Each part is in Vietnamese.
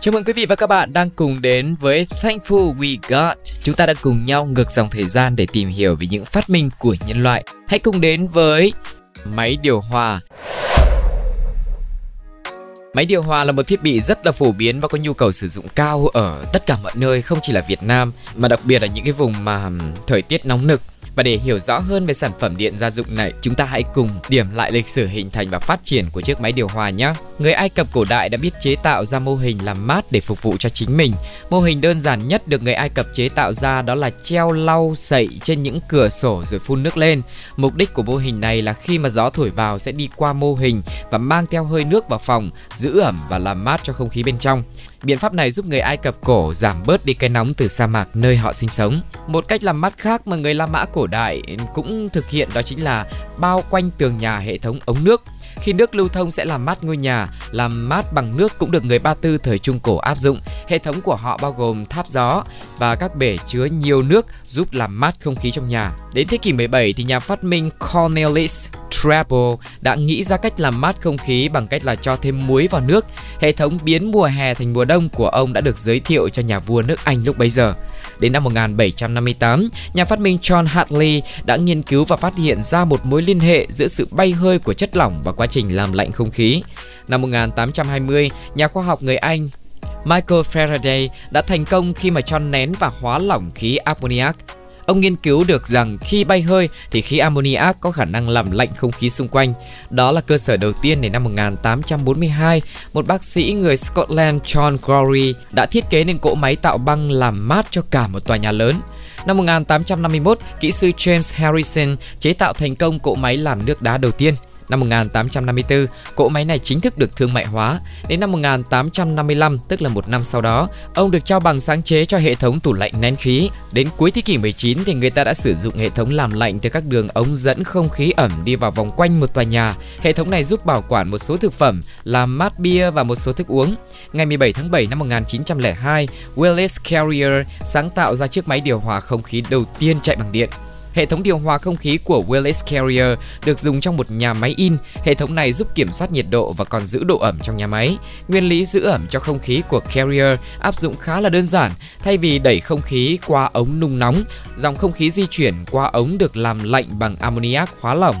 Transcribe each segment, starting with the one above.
Chào mừng quý vị và các bạn đang cùng đến với Thankful We Got. Chúng ta đang cùng nhau ngược dòng thời gian để tìm hiểu về những phát minh của nhân loại. Hãy cùng đến với máy điều hòa. Máy điều hòa là một thiết bị rất là phổ biến và có nhu cầu sử dụng cao ở tất cả mọi nơi, không chỉ là Việt Nam mà đặc biệt là những cái vùng mà thời tiết nóng nực. Và để hiểu rõ hơn về sản phẩm điện gia dụng này, chúng ta hãy cùng điểm lại lịch sử hình thành và phát triển của chiếc máy điều hòa nhé. Người Ai Cập cổ đại đã biết chế tạo ra mô hình làm mát để phục vụ cho chính mình. Mô hình đơn giản nhất được người Ai Cập chế tạo ra đó là treo lau sậy trên những cửa sổ rồi phun nước lên. Mục đích của mô hình này là khi mà gió thổi vào sẽ đi qua mô hình và mang theo hơi nước vào phòng, giữ ẩm và làm mát cho không khí bên trong. Biện pháp này giúp người Ai Cập cổ giảm bớt đi cái nóng từ sa mạc nơi họ sinh sống. Một cách làm mát khác mà người La Mã cổ đại cũng thực hiện đó chính là bao quanh tường nhà hệ thống ống nước. Khi nước lưu thông sẽ làm mát ngôi nhà, làm mát bằng nước cũng được người Ba Tư thời Trung Cổ áp dụng. Hệ thống của họ bao gồm tháp gió và các bể chứa nhiều nước giúp làm mát không khí trong nhà. Đến thế kỷ 17 thì nhà phát minh Cornelis Traple đã nghĩ ra cách làm mát không khí bằng cách là cho thêm muối vào nước. Hệ thống biến mùa hè thành mùa đông của ông đã được giới thiệu cho nhà vua nước Anh lúc bấy giờ. Đến năm 1758, nhà phát minh John Hartley đã nghiên cứu và phát hiện ra một mối liên hệ giữa sự bay hơi của chất lỏng và quá trình làm lạnh không khí. Năm 1820, nhà khoa học người Anh Michael Faraday đã thành công khi mà cho nén và hóa lỏng khí ammoniac. Ông nghiên cứu được rằng khi bay hơi thì khí ammoniac có khả năng làm lạnh không khí xung quanh. Đó là cơ sở đầu tiên đến năm 1842, một bác sĩ người Scotland John Gorry đã thiết kế nên cỗ máy tạo băng làm mát cho cả một tòa nhà lớn. Năm 1851, kỹ sư James Harrison chế tạo thành công cỗ máy làm nước đá đầu tiên. Năm 1854, cỗ máy này chính thức được thương mại hóa. Đến năm 1855, tức là một năm sau đó, ông được trao bằng sáng chế cho hệ thống tủ lạnh nén khí. Đến cuối thế kỷ 19 thì người ta đã sử dụng hệ thống làm lạnh từ các đường ống dẫn không khí ẩm đi vào vòng quanh một tòa nhà. Hệ thống này giúp bảo quản một số thực phẩm, làm mát bia và một số thức uống. Ngày 17 tháng 7 năm 1902, Willis Carrier sáng tạo ra chiếc máy điều hòa không khí đầu tiên chạy bằng điện. Hệ thống điều hòa không khí của Willis Carrier được dùng trong một nhà máy in. Hệ thống này giúp kiểm soát nhiệt độ và còn giữ độ ẩm trong nhà máy. Nguyên lý giữ ẩm cho không khí của Carrier áp dụng khá là đơn giản. Thay vì đẩy không khí qua ống nung nóng, dòng không khí di chuyển qua ống được làm lạnh bằng ammoniac hóa lỏng.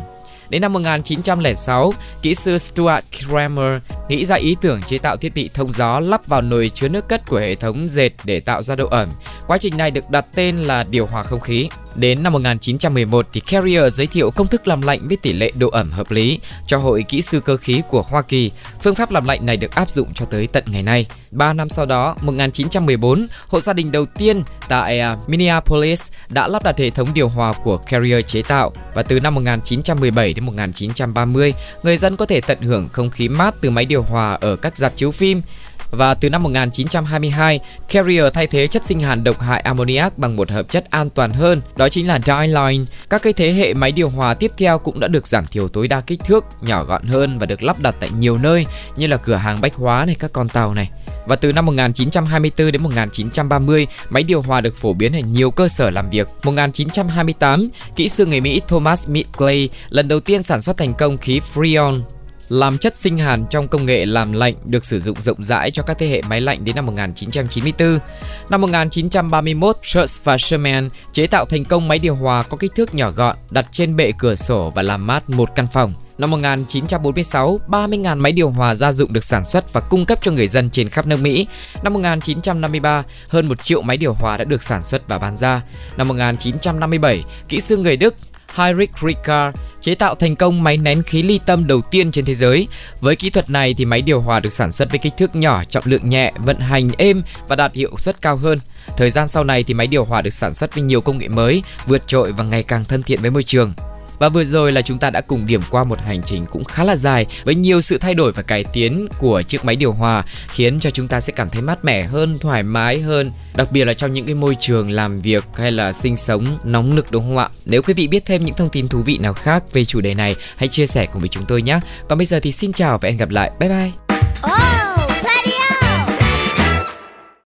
Đến năm 1906, kỹ sư Stuart Kramer nghĩ ra ý tưởng chế tạo thiết bị thông gió lắp vào nồi chứa nước cất của hệ thống dệt để tạo ra độ ẩm. Quá trình này được đặt tên là điều hòa không khí. Đến năm 1911 thì Carrier giới thiệu công thức làm lạnh với tỷ lệ độ ẩm hợp lý cho Hội Kỹ sư Cơ khí của Hoa Kỳ. Phương pháp làm lạnh này được áp dụng cho tới tận ngày nay. 3 năm sau đó, 1914, hộ gia đình đầu tiên tại Minneapolis đã lắp đặt hệ thống điều hòa của Carrier chế tạo. Và từ năm 1917 đến 1930, người dân có thể tận hưởng không khí mát từ máy điều hòa ở các rạp chiếu phim. Và từ năm 1922, Carrier thay thế chất sinh hàn độc hại ammoniac bằng một hợp chất an toàn hơn, đó chính là Dry Line. Các cái thế hệ máy điều hòa tiếp theo cũng đã được giảm thiểu tối đa kích thước, nhỏ gọn hơn và được lắp đặt tại nhiều nơi như là cửa hàng bách hóa này, các con tàu này. Và từ năm 1924 đến 1930, máy điều hòa được phổ biến ở nhiều cơ sở làm việc. 1928, kỹ sư người Mỹ Thomas Midgley lần đầu tiên sản xuất thành công khí Freon, làm chất sinh hàn trong công nghệ làm lạnh được sử dụng rộng rãi cho các thế hệ máy lạnh đến năm 1994. Năm 1931, Church và Sherman chế tạo thành công máy điều hòa có kích thước nhỏ gọn, đặt trên bệ cửa sổ và làm mát một căn phòng. Năm 1946, 30.000 máy điều hòa gia dụng được sản xuất và cung cấp cho người dân trên khắp nước Mỹ. Năm 1953, hơn 1 triệu máy điều hòa đã được sản xuất và bán ra. Năm 1957, kỹ sư người Đức Hyric Ricard chế tạo thành công máy nén khí ly tâm đầu tiên trên thế giới. Với kỹ thuật này thì máy điều hòa được sản xuất với kích thước nhỏ, trọng lượng nhẹ, vận hành êm và đạt hiệu suất cao hơn. Thời gian sau này thì máy điều hòa được sản xuất với nhiều công nghệ mới, vượt trội và ngày càng thân thiện với môi trường. Và vừa rồi là chúng ta đã cùng điểm qua một hành trình cũng khá là dài với nhiều sự thay đổi và cải tiến của chiếc máy điều hòa, khiến cho chúng ta sẽ cảm thấy mát mẻ hơn, thoải mái hơn, đặc biệt là trong những cái môi trường làm việc hay là sinh sống nóng nực, đúng không ạ? Nếu quý vị biết thêm những thông tin thú vị nào khác về chủ đề này, hãy chia sẻ cùng với chúng tôi nhé. Còn bây giờ thì xin chào và hẹn gặp lại. Bye bye!